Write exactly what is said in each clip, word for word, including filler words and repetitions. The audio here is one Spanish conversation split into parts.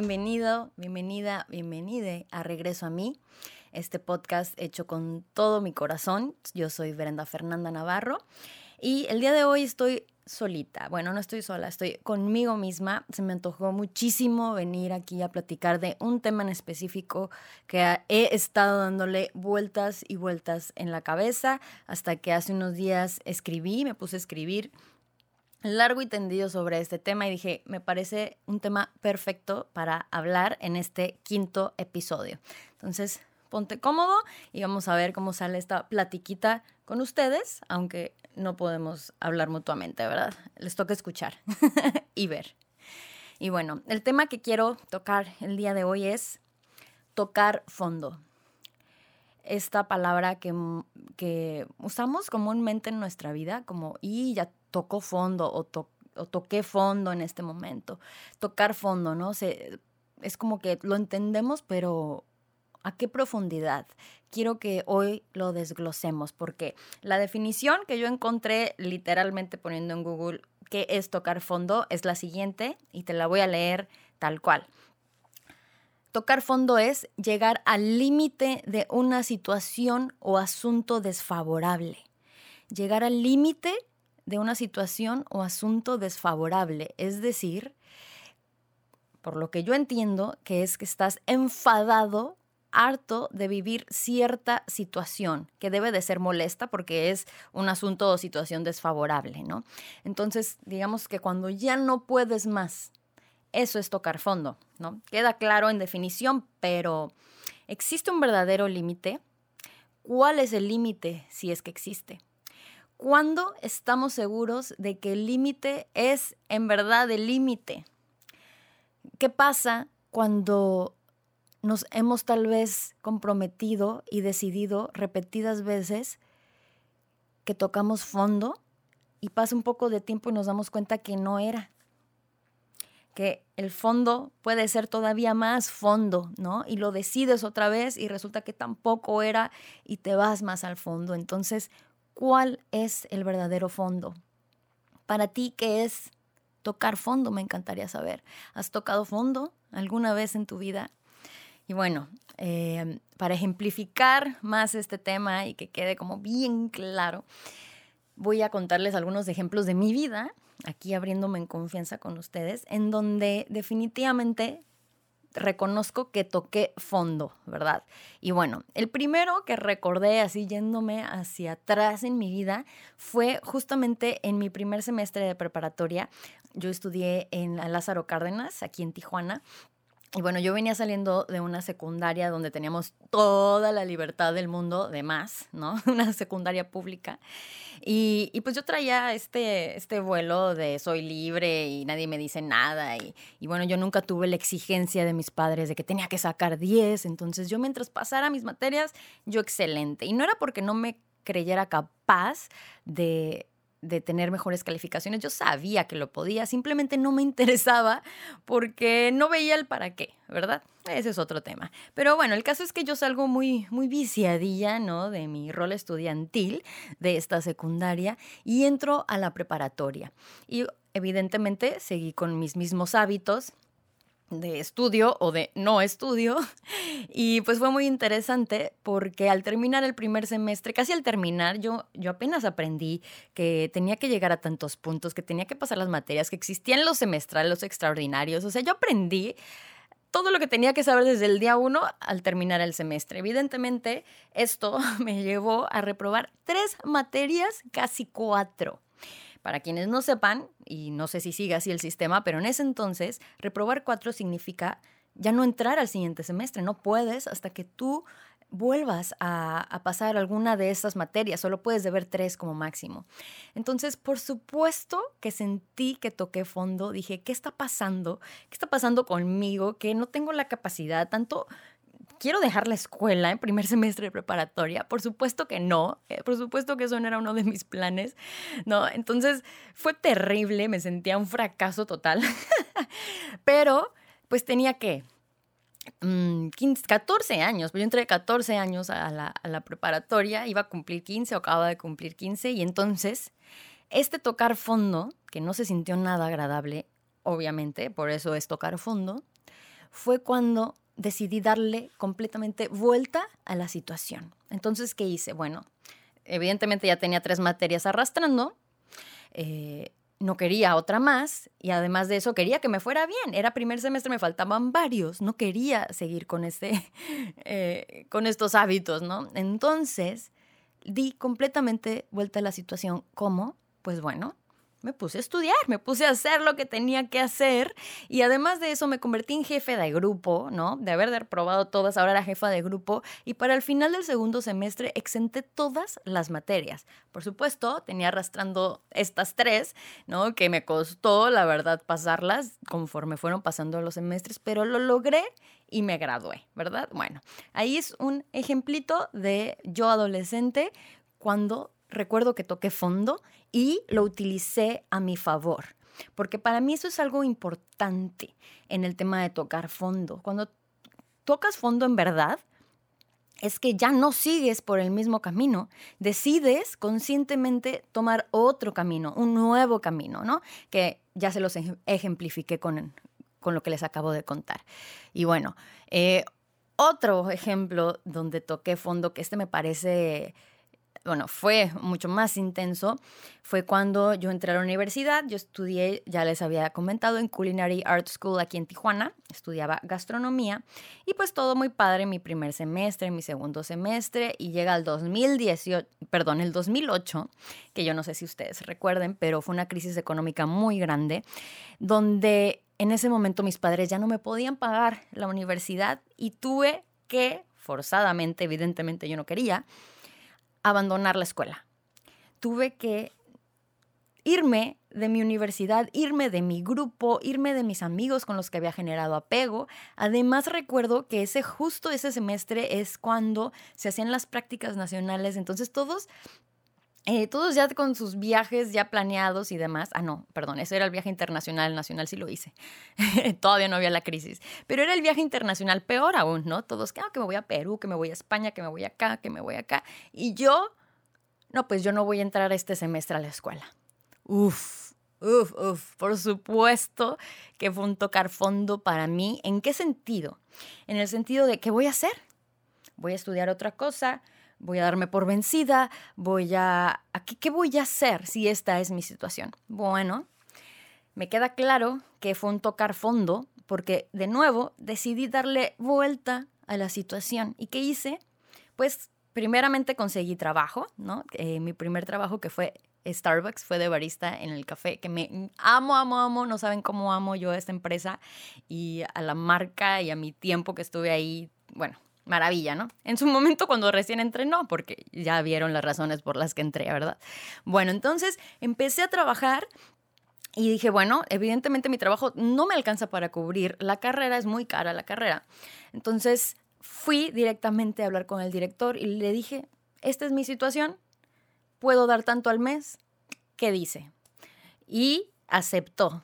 bienvenido, bienvenida, bienvenide a Regreso a Mí, este podcast hecho con todo mi corazón. Yo soy Brenda Fernanda Navarro y el día de hoy estoy solita. Bueno, no estoy sola, estoy conmigo misma. Se me antojó muchísimo venir aquí a platicar de un tema en específico que he estado dándole vueltas y vueltas en la cabeza hasta que hace unos días escribí, me puse a escribir largo y tendido sobre este tema y dije, me parece un tema perfecto para hablar en este quinto episodio. Entonces, ponte cómodo y vamos a ver cómo sale esta platiquita con ustedes, aunque no podemos hablar mutuamente, ¿verdad? Les toca escuchar y ver. Y bueno, el tema que quiero tocar el día de hoy es tocar fondo. Esta palabra que, que usamos comúnmente en nuestra vida, como, y ya tocó fondo o, to, o toqué fondo en este momento. Tocar fondo, ¿no? Se, es como que lo entendemos, pero ¿a qué profundidad? Quiero que hoy lo desglosemos, porque la definición que yo encontré literalmente poniendo en Google qué es tocar fondo es la siguiente, y te la voy a leer tal cual. Tocar fondo es llegar al límite de una situación o asunto desfavorable. Llegar al límite de una situación o asunto desfavorable, es decir, por lo que yo entiendo, que es que estás enfadado, harto de vivir cierta situación que debe de ser molesta porque es un asunto o situación desfavorable, ¿no? Entonces, digamos que cuando ya no puedes más, eso es tocar fondo, ¿no? Queda claro en definición, pero ¿existe un verdadero límite? ¿Cuál es el límite si es que existe? ¿Cuándo estamos seguros de que el límite es en verdad el límite? ¿Qué pasa cuando nos hemos tal vez comprometido y decidido repetidas veces que tocamos fondo y pasa un poco de tiempo y nos damos cuenta que no era? Que el fondo puede ser todavía más fondo, ¿no? Y lo decides otra vez y resulta que tampoco era y te vas más al fondo. Entonces, ¿cuál es el verdadero fondo? Para ti, ¿qué es tocar fondo? Me encantaría saber. ¿Has tocado fondo alguna vez en tu vida? Y bueno, eh, para ejemplificar más este tema y que quede como bien claro, voy a contarles algunos ejemplos de mi vida, aquí abriéndome en confianza con ustedes, en donde definitivamente reconozco que toqué fondo, ¿verdad? Y bueno, el primero que recordé así yéndome hacia atrás en mi vida fue justamente en mi primer semestre de preparatoria. Yo estudié en Lázaro Cárdenas, aquí en Tijuana. Y bueno, yo venía saliendo de una secundaria donde teníamos toda la libertad del mundo de más, ¿no? Una secundaria pública. Y, y pues yo traía este, este vuelo de soy libre y nadie me dice nada. Y, y bueno, yo nunca tuve la exigencia de mis padres de que tenía que sacar diez. Entonces yo mientras pasara mis materias, yo excelente. Y no era porque no me creyera capaz de... de tener mejores calificaciones. Yo sabía que lo podía, simplemente no me interesaba porque no veía el para qué, ¿verdad? Ese es otro tema. Pero bueno, el caso es que yo salgo muy, muy viciadilla, ¿no? De mi rol estudiantil de esta secundaria y entro a la preparatoria. Y evidentemente seguí con mis mismos hábitos de estudio o de no estudio, y pues fue muy interesante porque al terminar el primer semestre, casi al terminar, yo, yo apenas aprendí que tenía que llegar a tantos puntos, que tenía que pasar las materias, que existían los semestrales, los extraordinarios, o sea, yo aprendí todo lo que tenía que saber desde el día uno al terminar el semestre. Evidentemente, esto me llevó a reprobar tres materias, casi cuatro. Para quienes no sepan, y no sé si sigue así el sistema, pero en ese entonces, reprobar cuatro significa ya no entrar al siguiente semestre. No puedes hasta que tú vuelvas a, a pasar alguna de esas materias. Solo puedes deber tres como máximo. Entonces, por supuesto que sentí que toqué fondo. Dije, ¿qué está pasando? ¿Qué está pasando conmigo? Que no tengo la capacidad tanto... ¿Quiero dejar la escuela en primer semestre de preparatoria? Por supuesto que no. Por supuesto que eso no era uno de mis planes, ¿no? Entonces, fue terrible. Me sentía un fracaso total. Pero, pues, tenía que... quince, catorce años, pues yo entré catorce años a la, a la preparatoria. Iba a cumplir quince, o acababa de cumplir quince. Y entonces, este tocar fondo, que no se sintió nada agradable, obviamente, por eso es tocar fondo, fue cuando decidí darle completamente vuelta a la situación. Entonces, ¿qué hice? Bueno, evidentemente ya tenía tres materias arrastrando, eh, no quería otra más y además de eso quería que me fuera bien. Era primer semestre, me faltaban varios, no quería seguir con, este, eh, con estos hábitos, ¿no? Entonces, di completamente vuelta a la situación. ¿Cómo? Pues bueno, me puse a estudiar, me puse a hacer lo que tenía que hacer y además de eso me convertí en jefe de grupo, ¿no? De haber probado todas, ahora era jefa de grupo y para el final del segundo semestre exenté todas las materias. Por supuesto, tenía arrastrando estas tres, ¿no? Que me costó, la verdad, pasarlas conforme fueron pasando los semestres, pero lo logré y me gradué, ¿verdad? Bueno, ahí es un ejemplito de yo adolescente cuando recuerdo que toqué fondo y lo utilicé a mi favor, porque para mí eso es algo importante en el tema de tocar fondo. Cuando tocas fondo en verdad, es que ya no sigues por el mismo camino, decides conscientemente tomar otro camino, un nuevo camino, ¿no? Que ya se los ejemplifiqué con, con lo que les acabo de contar. Y bueno, eh, otro ejemplo donde toqué fondo, que este me parece... Bueno, fue mucho más intenso, fue cuando yo entré a la universidad. Yo estudié, ya les había comentado, en Culinary Art School aquí en Tijuana, estudiaba gastronomía y pues todo muy padre mi primer semestre, mi segundo semestre y llega el dos mil dieciocho, perdón, el dos mil ocho, que yo no sé si ustedes recuerden, pero fue una crisis económica muy grande donde en ese momento mis padres ya no me podían pagar la universidad y tuve que, forzadamente, evidentemente yo no quería, abandonar la escuela. Tuve que irme de mi universidad, irme de mi grupo, irme de mis amigos con los que había generado apego. Además, recuerdo que ese justo ese semestre es cuando se hacían las prácticas nacionales. Entonces, todos, eh, todos ya con sus viajes ya planeados y demás. Ah, no, perdón, eso era el viaje internacional. El nacional sí lo hice. Todavía no había la crisis. Pero era el viaje internacional, peor aún, ¿no? Todos, que, ah, que me voy a Perú, que me voy a España, que me voy acá, que me voy acá. Y yo, no, pues yo no voy a entrar este semestre a la escuela. Uf, uf, uf. Por supuesto que fue un tocar fondo para mí. ¿En qué sentido? En el sentido de, ¿qué voy a hacer? Voy a estudiar otra cosa, voy a darme por vencida, voy a... ¿Qué, qué voy a hacer si esta es mi situación? Bueno, me queda claro que fue un tocar fondo porque, de nuevo, decidí darle vuelta a la situación. ¿Y qué hice? Pues, primeramente conseguí trabajo, ¿no? Eh, mi primer trabajo, que fue Starbucks, fue de barista en el café, que me amo, amo, amo. No saben cómo amo yo a esta empresa y a la marca y a mi tiempo que estuve ahí. Bueno, maravilla, ¿no? En su momento cuando recién entré, no, porque ya vieron las razones por las que entré, ¿verdad? Bueno, entonces empecé a trabajar y dije, bueno, evidentemente mi trabajo no me alcanza para cubrir la carrera, es muy cara la carrera. Entonces fui directamente a hablar con el director y le dije, esta es mi situación, puedo dar tanto al mes, ¿qué dice? Y aceptó,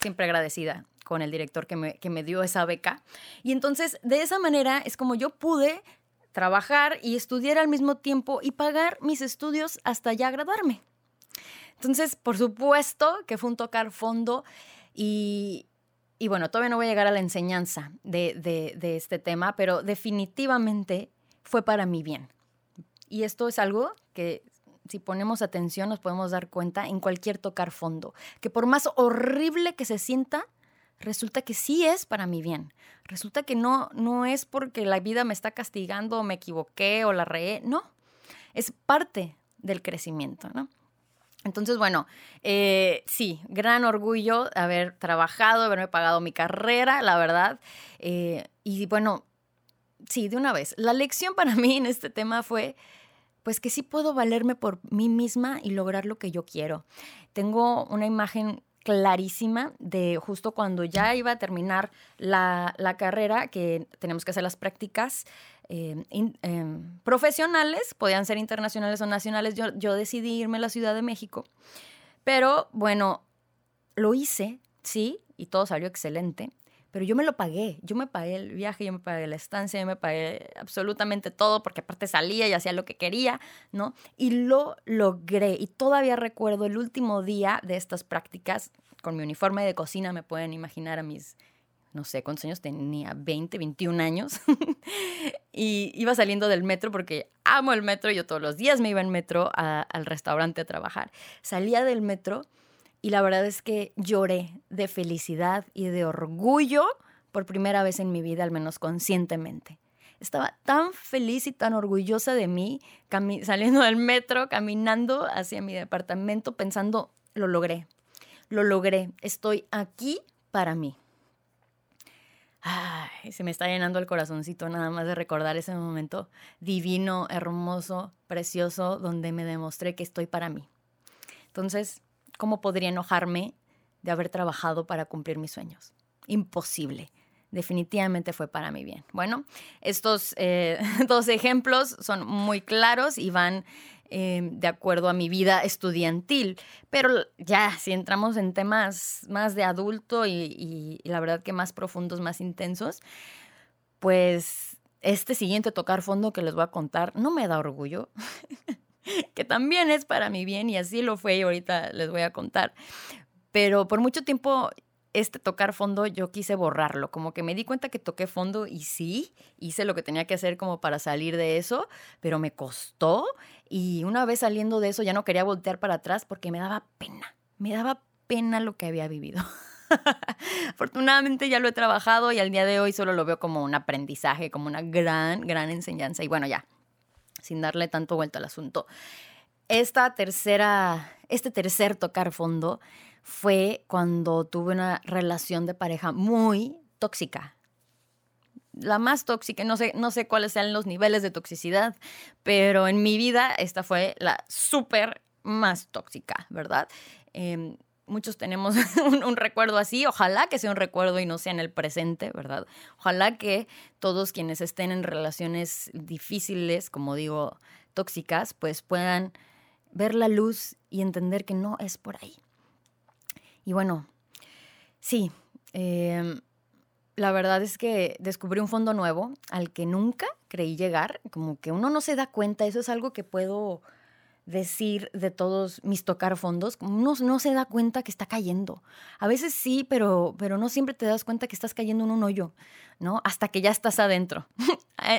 siempre agradecida con el director que me, que me dio esa beca. Y entonces, de esa manera, es como yo pude trabajar y estudiar al mismo tiempo y pagar mis estudios hasta ya graduarme. Entonces, por supuesto que fue un tocar fondo y, y bueno, todavía no voy a llegar a la enseñanza de, de, de este tema, pero definitivamente fue para mi bien. Y esto es algo que... Si ponemos atención nos podemos dar cuenta en cualquier tocar fondo, que por más horrible que se sienta, resulta que sí es para mi bien. Resulta que no, no es porque la vida me está castigando o me equivoqué o la regué, no. Es parte del crecimiento, ¿no? Entonces, bueno, eh, sí, gran orgullo de haber trabajado, haberme pagado mi carrera, la verdad. Eh, y bueno, sí, de una vez. La lección para mí en este tema fue... pues que sí puedo valerme por mí misma y lograr lo que yo quiero. Tengo una imagen clarísima de justo cuando ya iba a terminar la, la carrera, que tenemos que hacer las prácticas eh, in, eh, profesionales, podían ser internacionales o nacionales. Yo, yo decidí irme a la Ciudad de México, pero bueno, lo hice, sí, y todo salió excelente. Pero yo me lo pagué, yo me pagué el viaje, yo me pagué la estancia, yo me pagué absolutamente todo, porque aparte salía y hacía lo que quería, ¿no? Y lo logré, y todavía recuerdo el último día de estas prácticas, con mi uniforme de cocina, me pueden imaginar a mis no sé cuántos años tenía, veinte, veintiún años, y iba saliendo del metro porque amo el metro, yo todos los días me iba en metro a, al restaurante a trabajar. Salía del metro y la verdad es que lloré de felicidad y de orgullo por primera vez en mi vida, al menos conscientemente. Estaba tan feliz y tan orgullosa de mí, cami- saliendo del metro, caminando hacia mi departamento, pensando, lo logré, lo logré, estoy aquí para mí. Ay, se me está llenando el corazoncito nada más de recordar ese momento divino, hermoso, precioso, donde me demostré que estoy para mí. Entonces, ¿cómo podría enojarme de haber trabajado para cumplir mis sueños? Imposible. Definitivamente fue para mi bien. Bueno, estos eh, dos ejemplos son muy claros y van eh, de acuerdo a mi vida estudiantil. Pero ya, si entramos en temas más de adulto y, y, y la verdad que más profundos, más intensos, pues este siguiente tocar fondo que les voy a contar no me da orgullo, que también es para mi bien y así lo fue y ahorita les voy a contar. Pero por mucho tiempo... Este tocar fondo yo quise borrarlo, como que me di cuenta que toqué fondo y sí, hice lo que tenía que hacer como para salir de eso, pero me costó y una vez saliendo de eso ya no quería voltear para atrás porque me daba pena, me daba pena lo que había vivido. Afortunadamente ya lo he trabajado y al día de hoy solo lo veo como un aprendizaje, como una gran, gran enseñanza y bueno ya, sin darle tanto vuelta al asunto. Esta tercera, este tercer tocar fondo fue cuando tuve una relación de pareja muy tóxica. La más tóxica, no sé, no sé cuáles sean los niveles de toxicidad, pero en mi vida esta fue la súper más tóxica, ¿verdad? Eh, muchos tenemos un, un recuerdo así, ojalá que sea un recuerdo y no sea en el presente, ¿verdad? Ojalá que todos quienes estén en relaciones difíciles, como digo, tóxicas, pues puedan ver la luz y entender que no es por ahí. Y bueno, sí, eh, la verdad es que descubrí un fondo nuevo al que nunca creí llegar, como que uno no se da cuenta, eso es algo que puedo decir de todos mis tocar fondos, uno no se da cuenta que está cayendo. A veces sí, pero, pero no siempre te das cuenta que estás cayendo en un hoyo, ¿no? Hasta que ya estás adentro.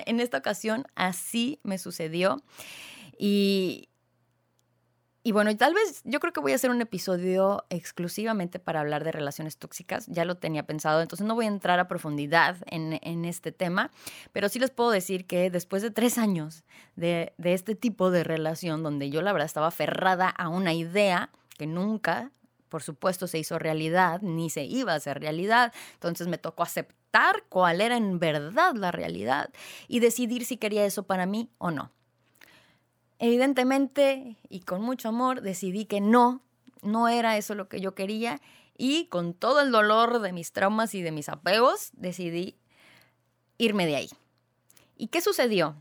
En esta ocasión así me sucedió y... Y bueno, y tal vez yo creo que voy a hacer un episodio exclusivamente para hablar de relaciones tóxicas. Ya lo tenía pensado, entonces no voy a entrar a profundidad en, en este tema. Pero sí les puedo decir que después de tres años de, de este tipo de relación, donde yo la verdad estaba aferrada a una idea que nunca, por supuesto, se hizo realidad, ni se iba a hacer realidad. Entonces me tocó aceptar cuál era en verdad la realidad y decidir si quería eso para mí o no. Evidentemente, y con mucho amor, decidí que no, no era eso lo que yo quería y con todo el dolor de mis traumas y de mis apegos, decidí irme de ahí. ¿Y qué sucedió?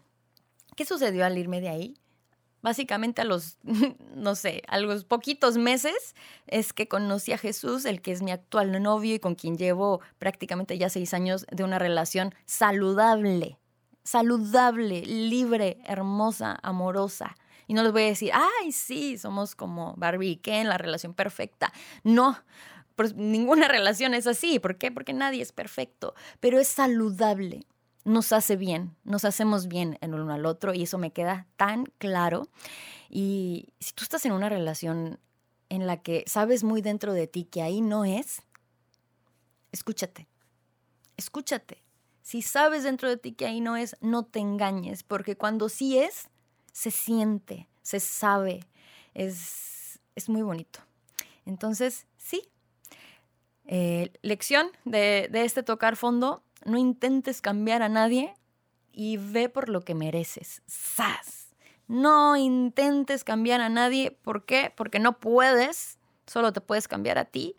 ¿Qué sucedió al irme de ahí? Básicamente a los, no sé, a los poquitos meses es que conocí a Jesús, el que es mi actual novio y con quien llevo prácticamente ya seis años de una relación saludable. saludable, libre, hermosa, amorosa. Y no les voy a decir, ay, sí, somos como Barbie y Ken, la relación perfecta. No, pues ninguna relación es así. ¿Por qué? Porque nadie es perfecto. Pero es saludable. Nos hace bien. Nos hacemos bien el uno al otro y eso me queda tan claro. Y si tú estás en una relación en la que sabes muy dentro de ti que ahí no es, escúchate. Escúchate. Si sabes dentro de ti que ahí no es, no te engañes, porque cuando sí es, se siente, se sabe, es, es muy bonito. Entonces, sí, eh, lección de, de este tocar fondo, no intentes cambiar a nadie y ve por lo que mereces. ¡Sas! No intentes cambiar a nadie, ¿por qué? Porque no puedes, solo te puedes cambiar a ti,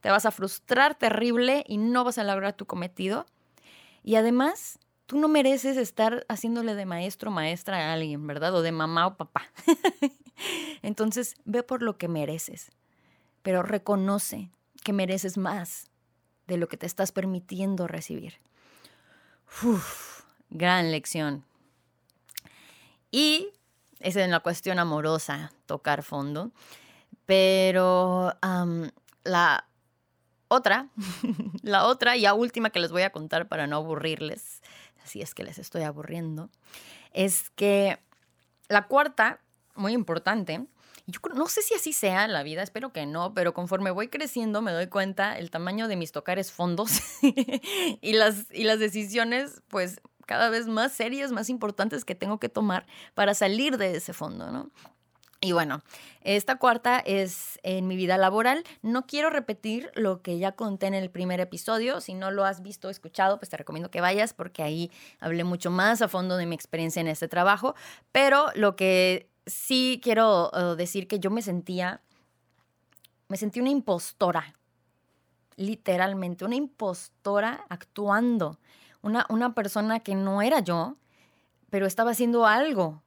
te vas a frustrar terrible y no vas a lograr tu cometido. Y además, tú no mereces estar haciéndole de maestro o maestra a alguien, ¿verdad? O de mamá o papá. Entonces, ve por lo que mereces. Pero reconoce que mereces más de lo que te estás permitiendo recibir. Uf, gran lección. Y esa es la cuestión amorosa, tocar fondo. Pero um, la otra, la otra y la última que les voy a contar para no aburrirles, así es que les estoy aburriendo, es que la cuarta, muy importante, yo no sé si así sea la vida, espero que no, pero conforme voy creciendo me doy cuenta el tamaño de mis tocares fondos y, las, y las decisiones pues cada vez más serias, más importantes que tengo que tomar para salir de ese fondo, ¿no? Y bueno, esta cuarta es en mi vida laboral. No quiero repetir lo que ya conté en el primer episodio. Si no lo has visto o escuchado, pues te recomiendo que vayas porque ahí hablé mucho más a fondo de mi experiencia en este trabajo. Pero lo que sí quiero decir que yo me sentía, me sentí una impostora, literalmente, una impostora actuando. Una, una persona que no era yo, pero estaba haciendo algo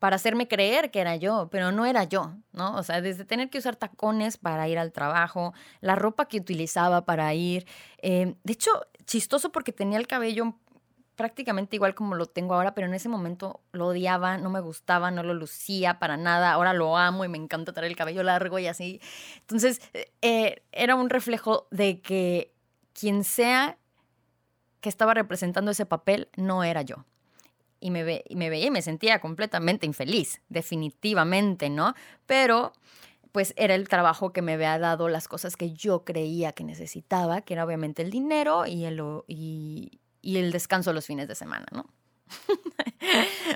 para hacerme creer que era yo, pero no era yo, ¿no? O sea, desde tener que usar tacones para ir al trabajo, la ropa que utilizaba para ir. Eh, de hecho, chistoso porque tenía el cabello prácticamente igual como lo tengo ahora, pero en ese momento lo odiaba, no me gustaba, no lo lucía para nada. Ahora lo amo y me encanta traer el cabello largo y así. Entonces, eh, era un reflejo de que quien sea que estaba representando ese papel no era yo. Y me, ve, y me veía y me sentía completamente infeliz, definitivamente, ¿no? Pero pues era el trabajo que me había dado las cosas que yo creía que necesitaba, que era obviamente el dinero y el, y, y el descanso los fines de semana, ¿no?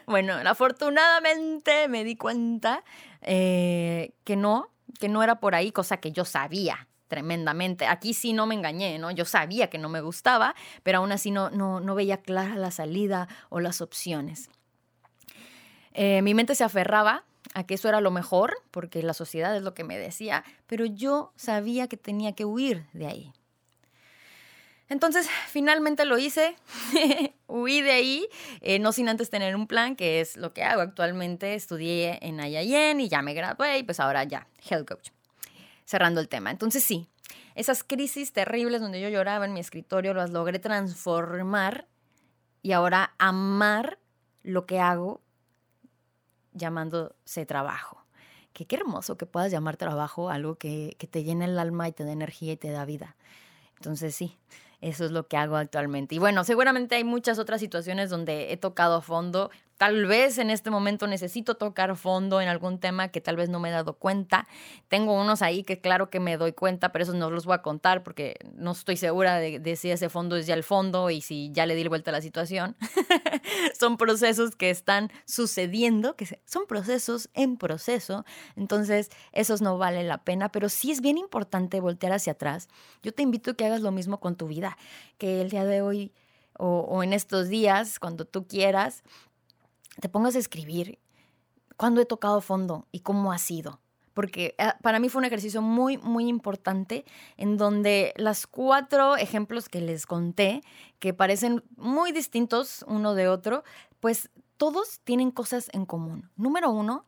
Bueno, afortunadamente me di cuenta eh, que no, que no era por ahí, cosa que yo sabía tremendamente. Aquí sí no me engañé, ¿no? Yo sabía que no me gustaba, pero aún así no, no, no veía clara la salida o las opciones. Eh, mi mente se aferraba a que eso era lo mejor, porque la sociedad es lo que me decía, pero yo sabía que tenía que huir de ahí. Entonces, finalmente lo hice, huí de ahí, eh, no sin antes tener un plan, que es lo que hago actualmente. Estudié en Ayayen y ya me gradué y pues ahora ya, health coach. Cerrando el tema. Entonces sí, esas crisis terribles donde yo lloraba en mi escritorio las logré transformar y ahora amar lo que hago llamándose trabajo. Que qué hermoso que puedas llamar trabajo algo que, que te llena el alma y te da energía y te da vida. Entonces sí, eso es lo que hago actualmente. Y bueno, seguramente hay muchas otras situaciones donde he tocado fondo. Tal vez en este momento necesito tocar fondo en algún tema que tal vez no me he dado cuenta. Tengo unos ahí que claro que me doy cuenta, pero esos no los voy a contar porque no estoy segura de, de si ese fondo es ya el fondo y si ya le di vuelta a la situación. Son procesos que están sucediendo, que son procesos en proceso. Entonces, esos no valen la pena, pero sí es bien importante voltear hacia atrás. Yo te invito a que hagas lo mismo con tu vida, que el día de hoy o, o en estos días, cuando tú quieras, te pongas a escribir cuándo he tocado fondo y cómo ha sido. Porque para mí fue un ejercicio muy, muy importante en donde los cuatro ejemplos que les conté, que parecen muy distintos uno de otro, pues todos tienen cosas en común. Número uno,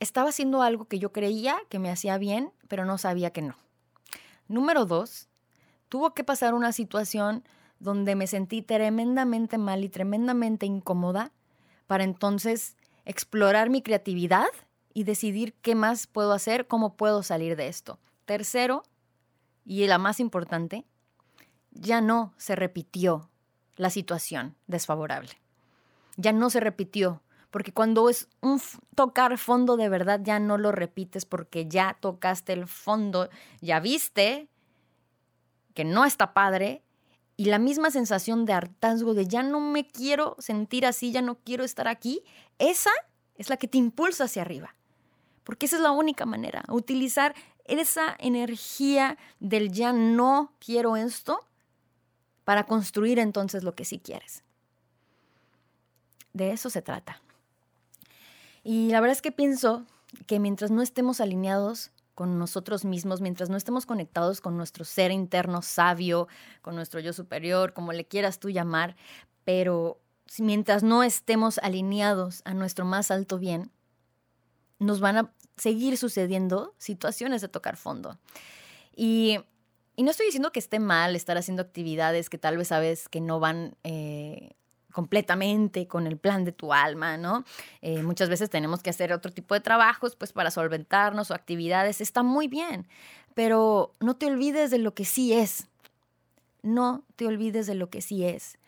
estaba haciendo algo que yo creía que me hacía bien, pero no sabía que no. Número dos, tuvo que pasar una situación donde me sentí tremendamente mal y tremendamente incómoda para entonces explorar mi creatividad y decidir qué más puedo hacer, cómo puedo salir de esto. Tercero, y la más importante, ya no se repitió la situación desfavorable. Ya no se repitió, porque cuando es un f- tocar fondo de verdad, ya no lo repites porque ya tocaste el fondo, ya viste que no está padre. Y la misma sensación de hartazgo, de ya no me quiero sentir así, ya no quiero estar aquí, esa es la que te impulsa hacia arriba. Porque esa es la única manera, utilizar esa energía del ya no quiero esto para construir entonces lo que sí quieres. De eso se trata. Y la verdad es que pienso que mientras no estemos alineados con nosotros mismos, mientras no estemos conectados con nuestro ser interno sabio, con nuestro yo superior, como le quieras tú llamar, pero mientras no estemos alineados a nuestro más alto bien, nos van a seguir sucediendo situaciones de tocar fondo. Y, y no estoy diciendo que esté mal estar haciendo actividades que tal vez sabes que no van eh, completamente con el plan de tu alma, ¿no? Eh, muchas veces tenemos que hacer otro tipo de trabajos pues, para solventarnos o actividades. Está muy bien, pero no te olvides de lo que sí es. No te olvides de lo que sí es.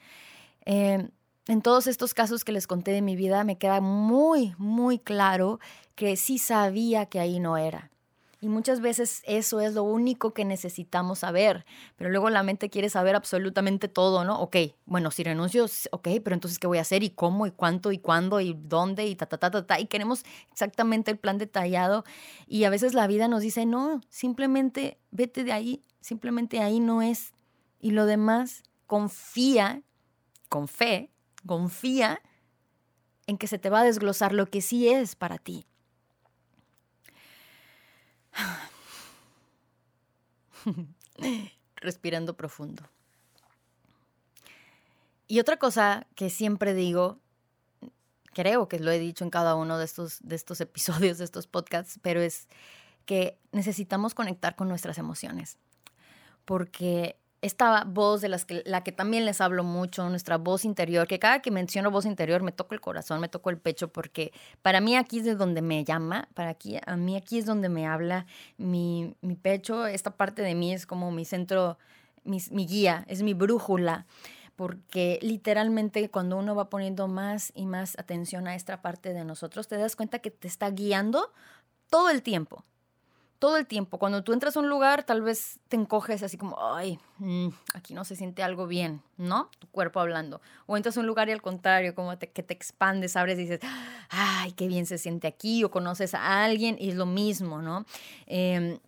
Eh, en todos estos casos que les conté de mi vida, me queda muy, muy claro que sí sabía que ahí no era. Y muchas veces eso es lo único que necesitamos saber, pero luego la mente quiere saber absolutamente todo, ¿no? Ok, bueno, si renuncio, ok, pero entonces ¿qué voy a hacer? ¿Y cómo? ¿Y cuánto? ¿Y cuándo? ¿Y dónde? Y ta, ta, ta, ta, ta. Y queremos exactamente el plan detallado. Y a veces la vida nos dice, no, simplemente vete de ahí, simplemente ahí no es. Y lo demás, confía, con fe, confía en que se te va a desglosar lo que sí es para ti. Respirando profundo. Y otra cosa que siempre digo, creo que lo he dicho en cada uno de estos, de estos episodios, de estos podcasts, pero es que necesitamos conectar con nuestras emociones. Porque esta voz de las que, la que también les hablo mucho, nuestra voz interior, que cada que menciono voz interior me toco el corazón, me toco el pecho, porque para mí aquí es de donde me llama, para aquí, a mí aquí es donde me habla mi, mi pecho, esta parte de mí es como mi centro, mi, mi guía, es mi brújula, porque literalmente cuando uno va poniendo más y más atención a esta parte de nosotros, te das cuenta que te está guiando todo el tiempo. Todo el tiempo, cuando tú entras a un lugar, tal vez te encoges así como, ay, mmm, aquí no se siente algo bien, ¿no? Tu cuerpo hablando. O entras a un lugar y al contrario, como te, que te expandes, abres y dices, ay, qué bien se siente aquí. O conoces a alguien y es lo mismo, ¿no? Eh,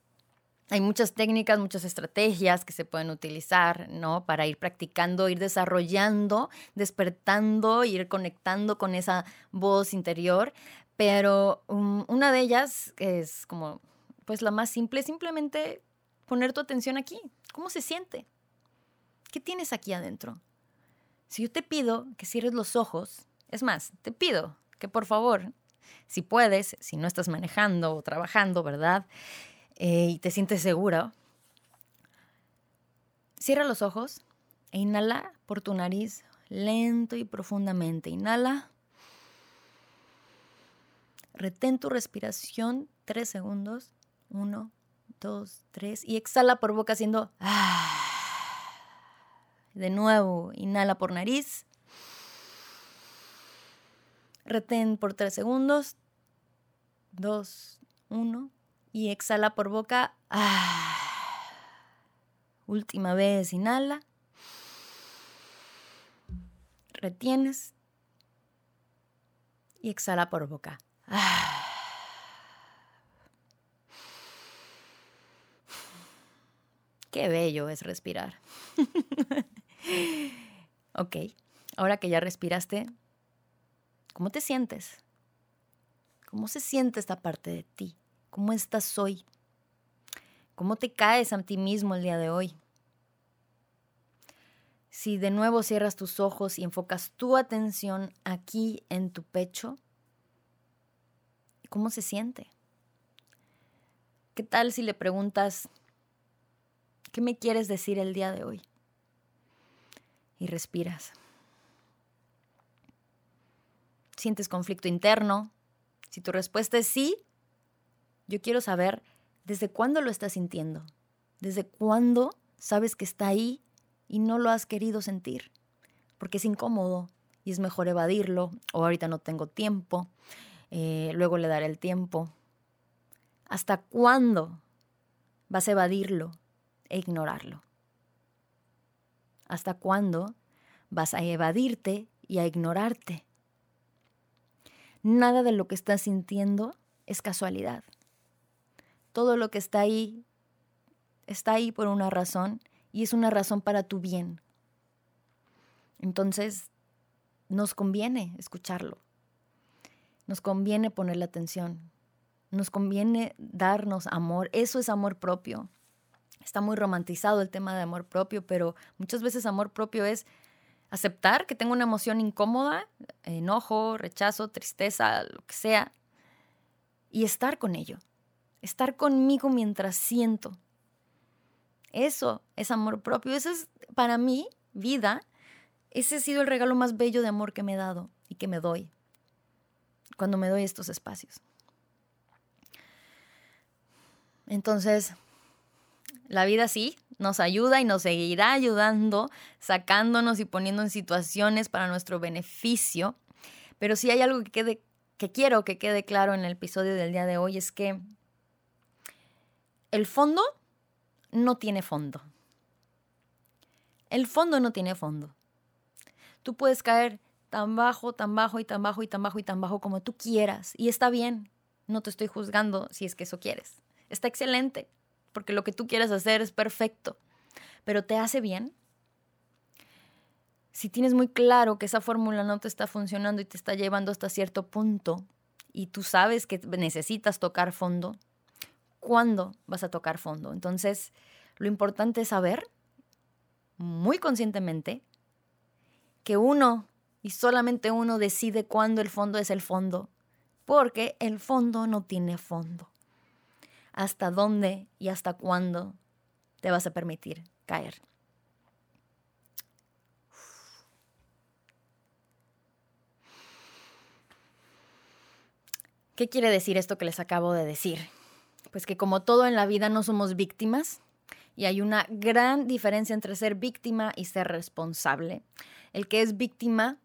hay muchas técnicas, muchas estrategias que se pueden utilizar, ¿no? Para ir practicando, ir desarrollando, despertando, ir conectando con esa voz interior. Pero um, una de ellas es como... pues la más simple, simplemente poner tu atención aquí. ¿Cómo se siente? ¿Qué tienes aquí adentro? Si yo te pido que cierres los ojos, es más, te pido que por favor, si puedes, si no estás manejando o trabajando, ¿verdad? Eh, y te sientes seguro, cierra los ojos e inhala por tu nariz lento y profundamente. Inhala. Retén tu respiración tres segundos. Uno, dos, tres. Y exhala por boca haciendo... ah. De nuevo, inhala por nariz. Retén por tres segundos. Dos, uno. Y exhala por boca. Ah. Última vez, inhala. Retienes. Y exhala por boca. Ah. Qué bello es respirar. Ok, ahora que ya respiraste, ¿cómo te sientes? ¿Cómo se siente esta parte de ti? ¿Cómo estás hoy? ¿Cómo te caes a ti mismo el día de hoy? Si de nuevo cierras tus ojos y enfocas tu atención aquí en tu pecho, ¿cómo se siente? ¿Qué tal si le preguntas... ¿qué me quieres decir el día de hoy? Y respiras. ¿Sientes conflicto interno? Si tu respuesta es sí, yo quiero saber desde cuándo lo estás sintiendo. ¿Desde cuándo sabes que está ahí y no lo has querido sentir? Porque es incómodo y es mejor evadirlo. O ahorita no tengo tiempo. Eh, luego le daré el tiempo. ¿Hasta cuándo vas a evadirlo? E ignorarlo. ¿Hasta cuándo vas a evadirte y a ignorarte? Nada de lo que estás sintiendo es casualidad. Todo lo que está ahí, está ahí por una razón y es una razón para tu bien. Entonces, nos conviene escucharlo. Nos conviene ponerle atención. Nos conviene darnos amor. Eso es amor propio. Está muy romantizado el tema de amor propio, pero muchas veces amor propio es aceptar que tengo una emoción incómoda, enojo, rechazo, tristeza, lo que sea, y estar con ello, estar conmigo mientras siento. Eso es amor propio. Eso es, para mí, vida. Ese ha sido el regalo más bello de amor que me he dado y que me doy cuando me doy estos espacios. Entonces... La vida sí nos ayuda y nos seguirá ayudando, sacándonos y poniendo en situaciones para nuestro beneficio. Pero sí hay algo que, quede, que quiero que quede claro en el episodio del día de hoy, es que el fondo no tiene fondo. El fondo no tiene fondo. Tú puedes caer tan bajo, tan bajo y tan bajo y tan bajo y tan bajo como tú quieras. Y está bien, no te estoy juzgando si es que eso quieres. Está excelente, porque lo que tú quieres hacer es perfecto. Pero ¿te hace bien? Si tienes muy claro que esa fórmula no te está funcionando y te está llevando hasta cierto punto y tú sabes que necesitas tocar fondo, ¿cuándo vas a tocar fondo? Entonces, lo importante es saber muy conscientemente que uno y solamente uno decide cuándo el fondo es el fondo, porque el fondo no tiene fondo. ¿Hasta dónde y hasta cuándo te vas a permitir caer? ¿Qué quiere decir esto que les acabo de decir? Pues que como todo en la vida no somos víctimas, y hay una gran diferencia entre ser víctima y ser responsable. El que es víctima,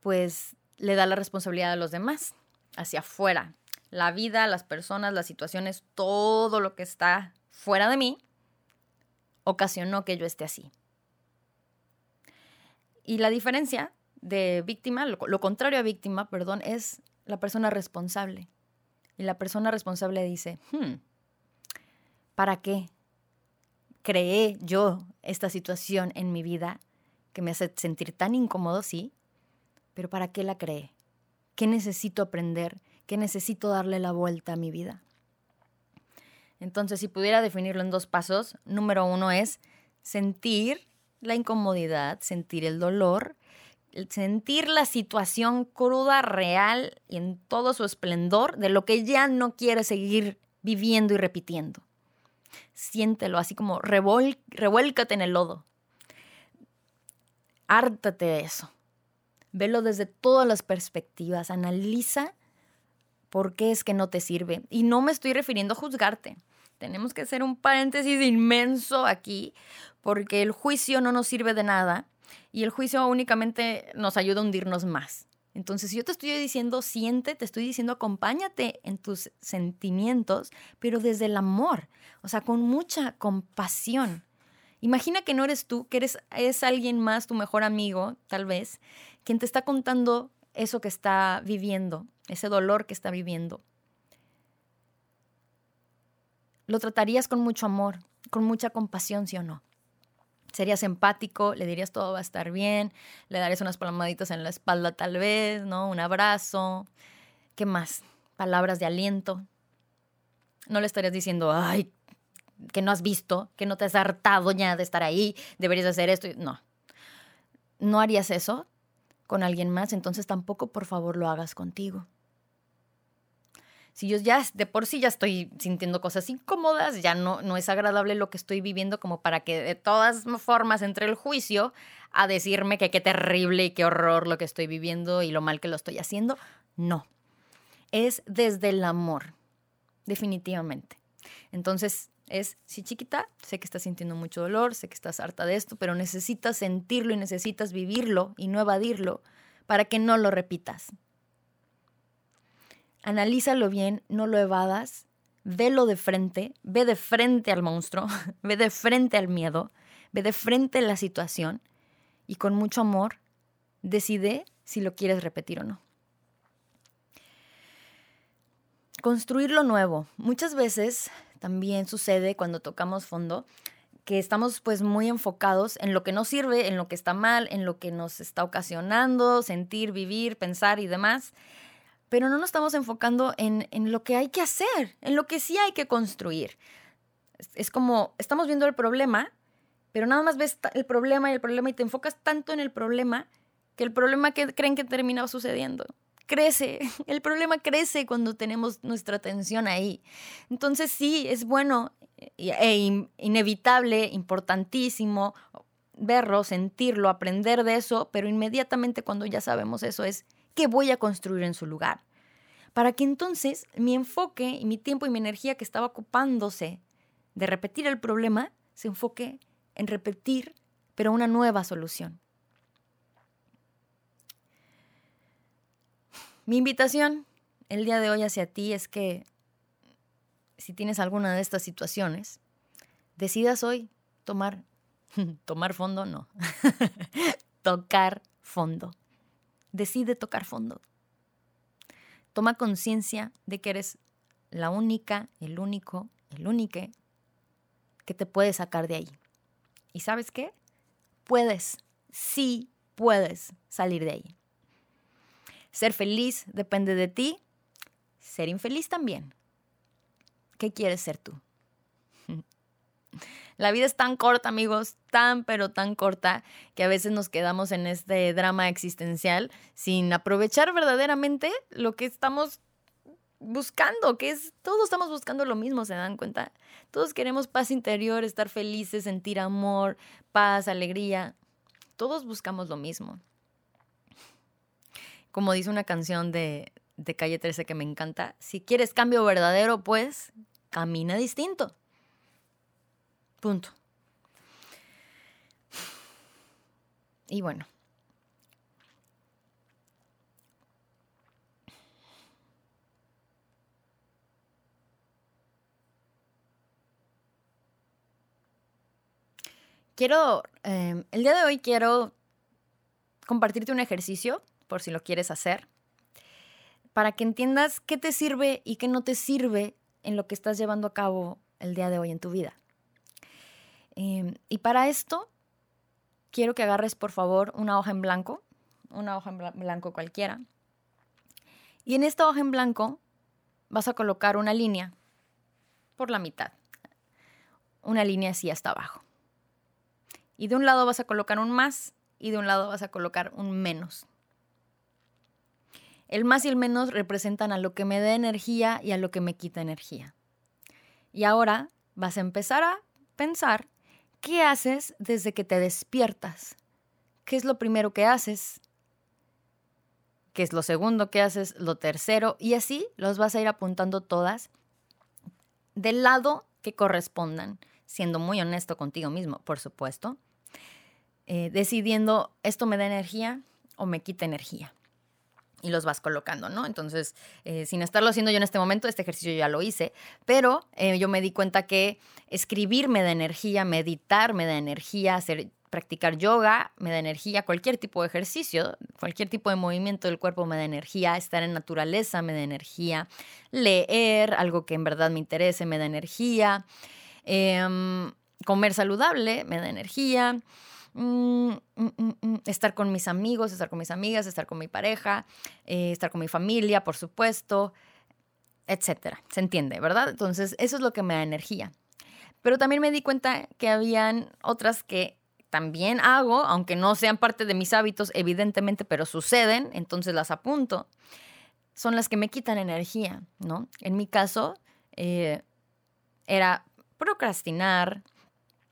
pues le da la responsabilidad a los demás, hacia afuera. La vida, las personas, las situaciones, todo lo que está fuera de mí, ocasionó que yo esté así. Y la diferencia de víctima, lo, lo contrario a víctima, perdón, es la persona responsable. Y la persona responsable dice, hmm, ¿para qué creé yo esta situación en mi vida que me hace sentir tan incómodo, sí, pero para qué la creé? ¿Qué necesito aprender? ¿Qué necesito darle la vuelta a mi vida? Entonces, si pudiera definirlo en dos pasos, número uno es sentir la incomodidad, sentir el dolor, sentir la situación cruda, real y en todo su esplendor de lo que ya no quiere seguir viviendo y repitiendo. Siéntelo, así como revol- revuélcate en el lodo. Hártate de eso. Velo desde todas las perspectivas. Analiza por qué es que no te sirve. Y no me estoy refiriendo a juzgarte. Tenemos que hacer un paréntesis inmenso aquí, porque el juicio no nos sirve de nada y el juicio únicamente nos ayuda a hundirnos más. Entonces, si yo te estoy diciendo siente, te estoy diciendo acompáñate en tus sentimientos, pero desde el amor, o sea, con mucha compasión. Imagina que no eres tú, que eres, es alguien más, tu mejor amigo, tal vez, quien te está contando eso que está viviendo, ese dolor que está viviendo. Lo tratarías con mucho amor, con mucha compasión, ¿sí o no? Serías empático, le dirías todo va a estar bien, le darías unas palmaditas en la espalda tal vez, ¿no? Un abrazo. ¿Qué más? Palabras de aliento. No le estarías diciendo, ay, que no has visto, que no te has hartado ya de estar ahí, deberías hacer esto. No. No harías eso con alguien más, entonces tampoco, por favor, lo hagas contigo. Si yo ya de por sí ya estoy sintiendo cosas incómodas, ya no, no es agradable lo que estoy viviendo como para que de todas formas entre el juicio a decirme que qué terrible y qué horror lo que estoy viviendo y lo mal que lo estoy haciendo. No, es desde el amor, definitivamente. Entonces es, sí chiquita, sé que estás sintiendo mucho dolor, sé que estás harta de esto, pero necesitas sentirlo y necesitas vivirlo y no evadirlo para que no lo repitas. Analízalo bien, no lo evadas, velo de frente, ve de frente al monstruo, ve de frente al miedo, ve de frente a la situación y con mucho amor decide si lo quieres repetir o no. Construir lo nuevo. Muchas veces también sucede cuando tocamos fondo que estamos pues muy enfocados en lo que nos sirve, en lo que está mal, en lo que nos está ocasionando, sentir, vivir, pensar y demás. Pero no nos estamos enfocando en, en lo que hay que hacer, en lo que sí hay que construir. Es, es como, estamos viendo el problema, pero nada más ves el problema y el problema y te enfocas tanto en el problema que el problema que creen que termina sucediendo crece. El problema crece cuando tenemos nuestra atención ahí. Entonces sí, es bueno e in, inevitable, importantísimo verlo, sentirlo, aprender de eso, pero inmediatamente cuando ya sabemos eso es que voy a construir en su lugar, para que entonces mi enfoque y mi tiempo y mi energía que estaba ocupándose de repetir el problema se enfoque en repetir, pero una nueva solución. Mi invitación el día de hoy hacia ti es que si tienes alguna de estas situaciones, decidas hoy tomar, tomar fondo, no, tocar fondo. Decide tocar fondo. Toma conciencia de que eres la única, el único, el únique que te puede sacar de ahí. ¿Y sabes qué? Puedes, sí puedes salir de ahí. Ser feliz depende de ti, ser infeliz también. ¿Qué quieres ser tú? La vida es tan corta, amigos, tan pero tan corta, que a veces nos quedamos en este drama existencial sin aprovechar verdaderamente lo que estamos buscando, que es, todos estamos buscando lo mismo, ¿se dan cuenta? Todos queremos paz interior, estar felices, sentir amor, paz, alegría. Todos buscamos lo mismo. Como dice una canción de, de Calle trece que me encanta, si quieres cambio verdadero, pues camina distinto. Punto. Y bueno. Quiero, eh, el día de hoy quiero compartirte un ejercicio, por si lo quieres hacer, para que entiendas qué te sirve y qué no te sirve en lo que estás llevando a cabo el día de hoy en tu vida. Eh, y para esto, quiero que agarres, por favor, una hoja en blanco, una hoja en blanco cualquiera. Y en esta hoja en blanco vas a colocar una línea por la mitad, una línea así hasta abajo. Y de un lado vas a colocar un más y de un lado vas a colocar un menos. El más y el menos representan a lo que me dé energía y a lo que me quita energía. Y ahora vas a empezar a pensar qué haces desde que te despiertas. ¿Qué es lo primero que haces? ¿Qué es lo segundo que haces? Lo tercero. Y así los vas a ir apuntando todas del lado que correspondan. Siendo muy honesto contigo mismo, por supuesto, eh, decidiendo esto me da energía o me quita energía. Y los vas colocando, ¿no? Entonces, eh, sin estarlo haciendo yo en este momento, este ejercicio ya lo hice, pero eh, yo me di cuenta que escribir me da energía, meditar me da energía, hacer, practicar yoga me da energía, cualquier tipo de ejercicio, cualquier tipo de movimiento del cuerpo me da energía, estar en naturaleza me da energía, leer algo que en verdad me interese me da energía, Eh, comer saludable me da energía, mm, mm, mm, estar con mis amigos, estar con mis amigas, estar con mi pareja, eh, estar con mi familia, por supuesto, etcétera. Se entiende, ¿verdad? Entonces, eso es lo que me da energía. Pero también me di cuenta que habían otras que también hago, aunque no sean parte de mis hábitos, evidentemente, pero suceden, entonces las apunto. Son las que me quitan energía, ¿no? En mi caso, eh, era procrastinar,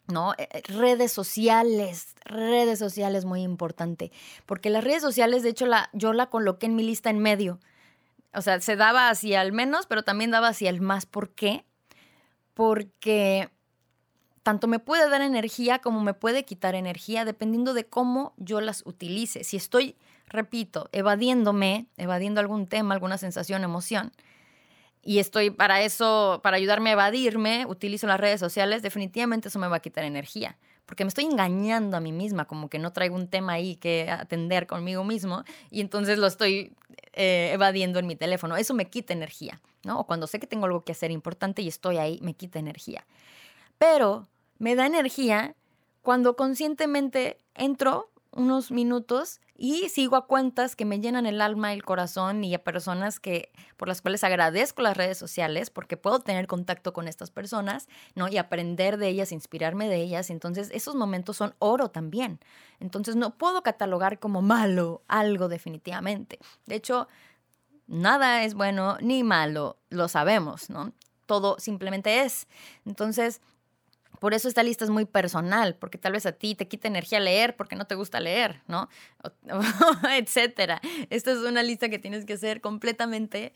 ¿no? Redes sociales, redes sociales muy importante, porque las redes sociales, de hecho, la, yo la coloqué en mi lista en medio. O sea, se daba hacia el menos, pero también daba hacia el más. ¿Por qué? Porque tanto me puede dar energía como me puede quitar energía, dependiendo de cómo yo las utilice. Si estoy, repito, evadiéndome, evadiendo algún tema, alguna sensación, emoción, y estoy para eso, para ayudarme a evadirme, utilizo las redes sociales, definitivamente eso me va a quitar energía. Porque me estoy engañando a mí misma, como que no traigo un tema ahí que atender conmigo mismo y entonces lo estoy eh, evadiendo en mi teléfono. Eso me quita energía, ¿no? O cuando sé que tengo algo que hacer importante y estoy ahí, me quita energía. Pero me da energía cuando conscientemente entro unos minutos y sigo a cuentas que me llenan el alma, el corazón y a personas que, por las cuales agradezco las redes sociales porque puedo tener contacto con estas personas, ¿no? Y aprender de ellas, inspirarme de ellas. Entonces, esos momentos son oro también. Entonces, no puedo catalogar como malo algo definitivamente. De hecho, nada es bueno ni malo, lo sabemos, ¿no? Todo simplemente es. Entonces, por eso esta lista es muy personal, porque tal vez a ti te quita energía leer porque no te gusta leer, ¿no? Etcétera. Esta es una lista que tienes que hacer completamente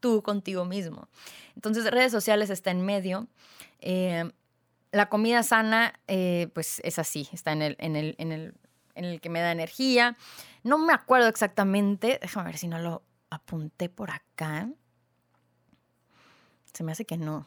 tú contigo mismo. Entonces, redes sociales está en medio. Eh, la comida sana, eh, pues es así, está en el, en el, en el, en el que me da energía. No me acuerdo exactamente, déjame ver si no lo apunté por acá. Se me hace que no.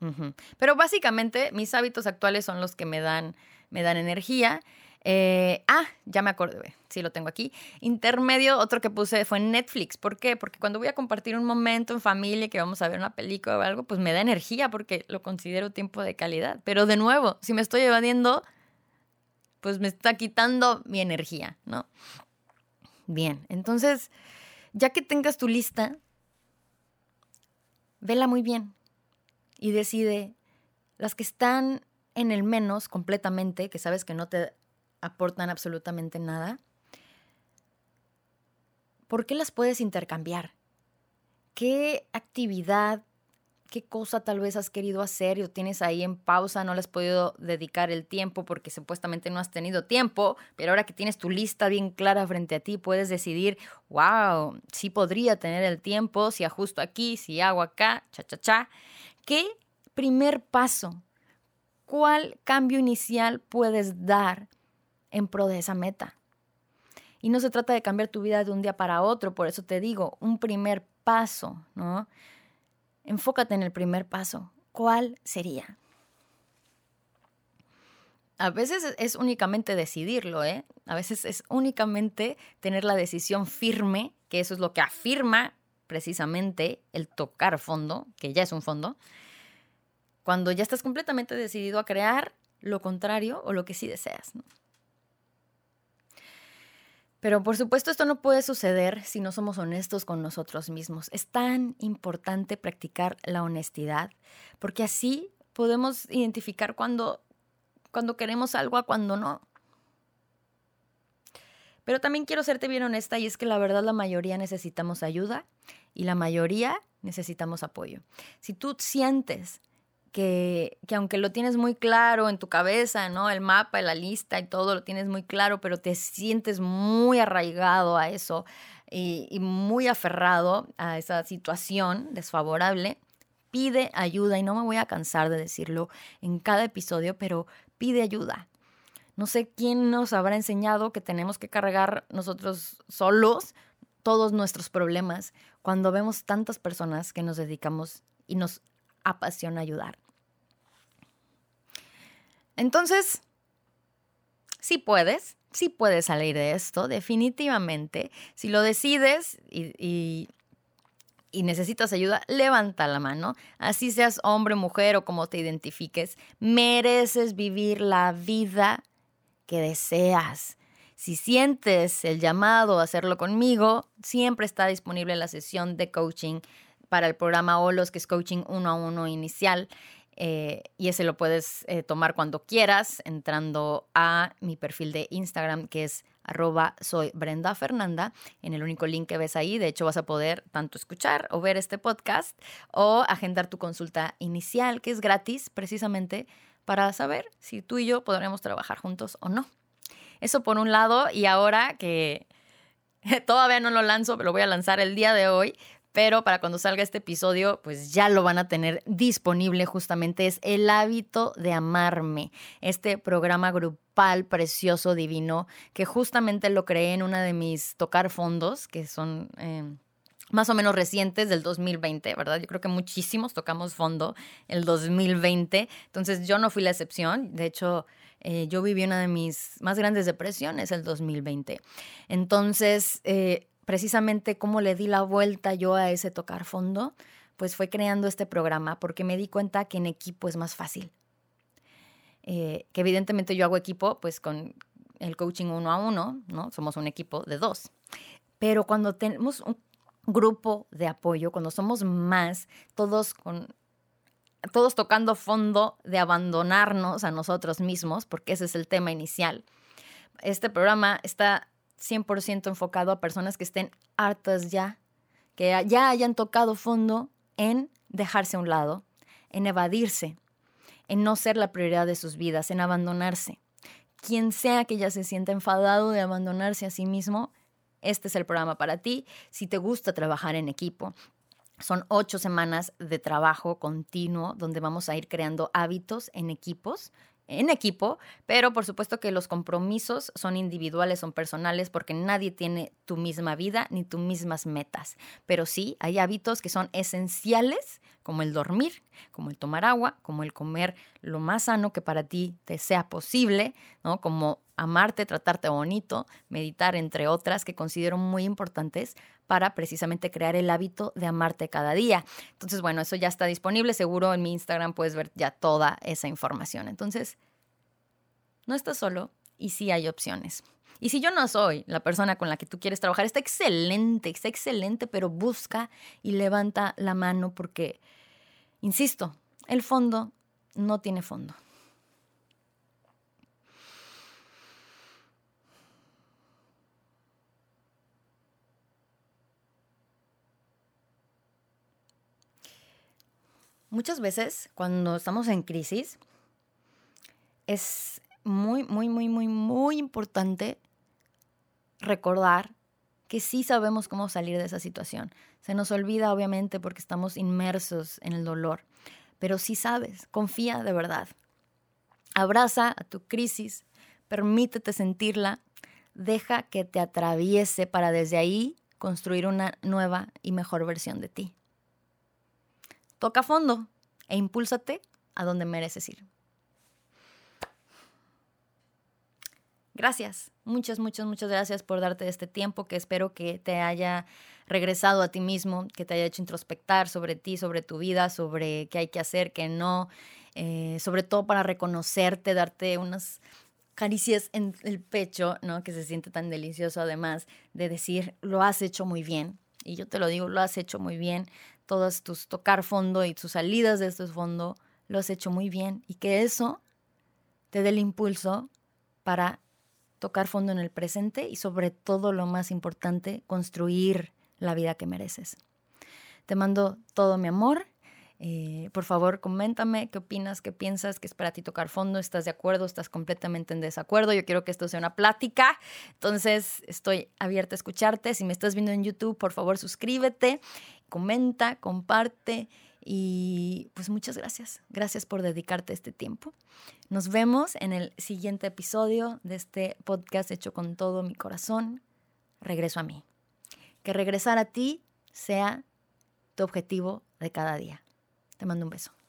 Uh-huh. Pero básicamente mis hábitos actuales son los que me dan, me dan energía. Eh, ah, ya me acordé, sí lo tengo aquí. Intermedio, otro que puse fue Netflix. ¿Por qué? Porque cuando voy a compartir un momento en familia, que vamos a ver una película o algo, pues me da energía porque lo considero tiempo de calidad. Pero de nuevo, si me estoy evadiendo, pues me está quitando mi energía, ¿no? Bien, entonces, ya que tengas tu lista, vela muy bien y decide las que están en el menos completamente, que sabes que no te aportan absolutamente nada, ¿por qué las puedes intercambiar? ¿Qué actividad, qué cosa tal vez has querido hacer y lo tienes ahí en pausa, no le has podido dedicar el tiempo porque supuestamente no has tenido tiempo, pero ahora que tienes tu lista bien clara frente a ti, puedes decidir, wow, sí podría tener el tiempo, si ajusto aquí, si hago acá, cha, cha, cha. ¿Qué primer paso, cuál cambio inicial puedes dar en pro de esa meta? Y no se trata de cambiar tu vida de un día para otro, por eso te digo, un primer paso, ¿no? Enfócate en el primer paso. ¿Cuál sería? A veces es únicamente decidirlo, ¿eh? A veces es únicamente tener la decisión firme, que eso es lo que afirma precisamente el tocar fondo, que ya es un fondo. Cuando ya estás completamente decidido a crear lo contrario o lo que sí deseas, ¿no? Pero por supuesto esto no puede suceder si no somos honestos con nosotros mismos. Es tan importante practicar la honestidad porque así podemos identificar cuando, cuando queremos algo a cuando no. Pero también quiero serte bien honesta y es que la verdad la mayoría necesitamos ayuda y la mayoría necesitamos apoyo. Si tú sientes Que, que aunque lo tienes muy claro en tu cabeza, ¿no? El mapa, la lista y todo lo tienes muy claro, pero te sientes muy arraigado a eso y, y muy aferrado a esa situación desfavorable, pide ayuda. Y no me voy a cansar de decirlo en cada episodio, pero pide ayuda. No sé quién nos habrá enseñado que tenemos que cargar nosotros solos todos nuestros problemas cuando vemos tantas personas que nos dedicamos y nos apasiona ayudar. Entonces, sí puedes, sí puedes salir de esto, definitivamente. Si lo decides y, y, y necesitas ayuda, levanta la mano. Así seas hombre, mujer o como te identifiques, mereces vivir la vida que deseas. Si sientes el llamado a hacerlo conmigo, siempre está disponible la sesión de coaching para el programa OLOS, que es coaching uno a uno inicial, eh, y ese lo puedes eh, tomar cuando quieras, entrando a mi perfil de Instagram, que es arroba soy Brenda Fernanda, en el único link que ves ahí. De hecho, vas a poder tanto escuchar o ver este podcast, o agendar tu consulta inicial, que es gratis, precisamente para saber si tú y yo podremos trabajar juntos o no. Eso por un lado, y ahora que todavía no lo lanzo, pero lo voy a lanzar el día de hoy, pero para cuando salga este episodio, pues ya lo van a tener disponible justamente. Es El Hábito de Amarme, este programa grupal precioso, divino, que justamente lo creé en una de mis tocar fondos, que son eh, más o menos recientes del dos mil veinte, ¿verdad? Yo creo que muchísimos tocamos fondo el dos mil veinte, entonces yo no fui la excepción. De hecho, eh, yo viví una de mis más grandes depresiones el dos mil veinte. Entonces, eh, precisamente cómo le di la vuelta yo a ese tocar fondo, pues fue creando este programa porque me di cuenta que en equipo es más fácil. Eh, que evidentemente yo hago equipo pues con el coaching uno a uno, ¿no? Somos un equipo de dos. Pero cuando tenemos un grupo de apoyo, cuando somos más, todos con... todos tocando fondo de abandonarnos a nosotros mismos, porque ese es el tema inicial. Este programa está cien por ciento enfocado a personas que estén hartas ya, que ya hayan tocado fondo en dejarse a un lado, en evadirse, en no ser la prioridad de sus vidas, en abandonarse. Quien sea que ya se sienta enfadado de abandonarse a sí mismo, este es el programa para ti. Si te gusta trabajar en equipo, son ocho semanas de trabajo continuo donde vamos a ir creando hábitos en equipos, en equipo, pero por supuesto que los compromisos son individuales, son personales, porque nadie tiene tu misma vida ni tus mismas metas. Pero sí, hay hábitos que son esenciales, como el dormir, como el tomar agua, como el comer lo más sano que para ti te sea posible, ¿no? Como amarte, tratarte bonito, meditar, entre otras, que considero muy importantes para precisamente crear el hábito de amarte cada día. Entonces, bueno, eso ya está disponible. Seguro en mi Instagram puedes ver ya toda esa información. Entonces, no estás solo y sí hay opciones. Y si yo no soy la persona con la que tú quieres trabajar, está excelente, está excelente, pero busca y levanta la mano porque, insisto, el fondo no tiene fondo. Muchas veces cuando estamos en crisis es muy, muy, muy, muy, muy importante recordar que sí sabemos cómo salir de esa situación. Se nos olvida obviamente porque estamos inmersos en el dolor, pero sí sabes, confía de verdad. Abraza a tu crisis, permítete sentirla, deja que te atraviese para desde ahí construir una nueva y mejor versión de ti. Toca fondo e impúlsate a donde mereces ir. Gracias, muchas, muchas, muchas gracias por darte este tiempo, que espero que te haya regresado a ti mismo, que te haya hecho introspectar sobre ti, sobre tu vida, sobre qué hay que hacer, qué no, eh, sobre todo para reconocerte, darte unas caricias en el pecho, ¿no? Que se siente tan delicioso, además de decir, lo has hecho muy bien. Y yo te lo digo, lo has hecho muy bien. Todas tus tocar fondo y tus salidas de este fondo, lo has hecho muy bien. Y que eso te dé el impulso para tocar fondo en el presente y sobre todo, lo más importante, construir la vida que mereces. Te mando todo mi amor. Eh, por favor, coméntame qué opinas, qué piensas, qué es para ti tocar fondo, estás de acuerdo, estás completamente en desacuerdo. Yo quiero que esto sea una plática, entonces estoy abierta a escucharte. Si me estás viendo en YouTube, por favor, suscríbete, comenta, comparte y pues muchas gracias. Gracias por dedicarte este tiempo. Nos vemos en el siguiente episodio de este podcast hecho con todo mi corazón, Regreso a Mí. Que regresar a ti sea tu objetivo de cada día. Te mando un beso.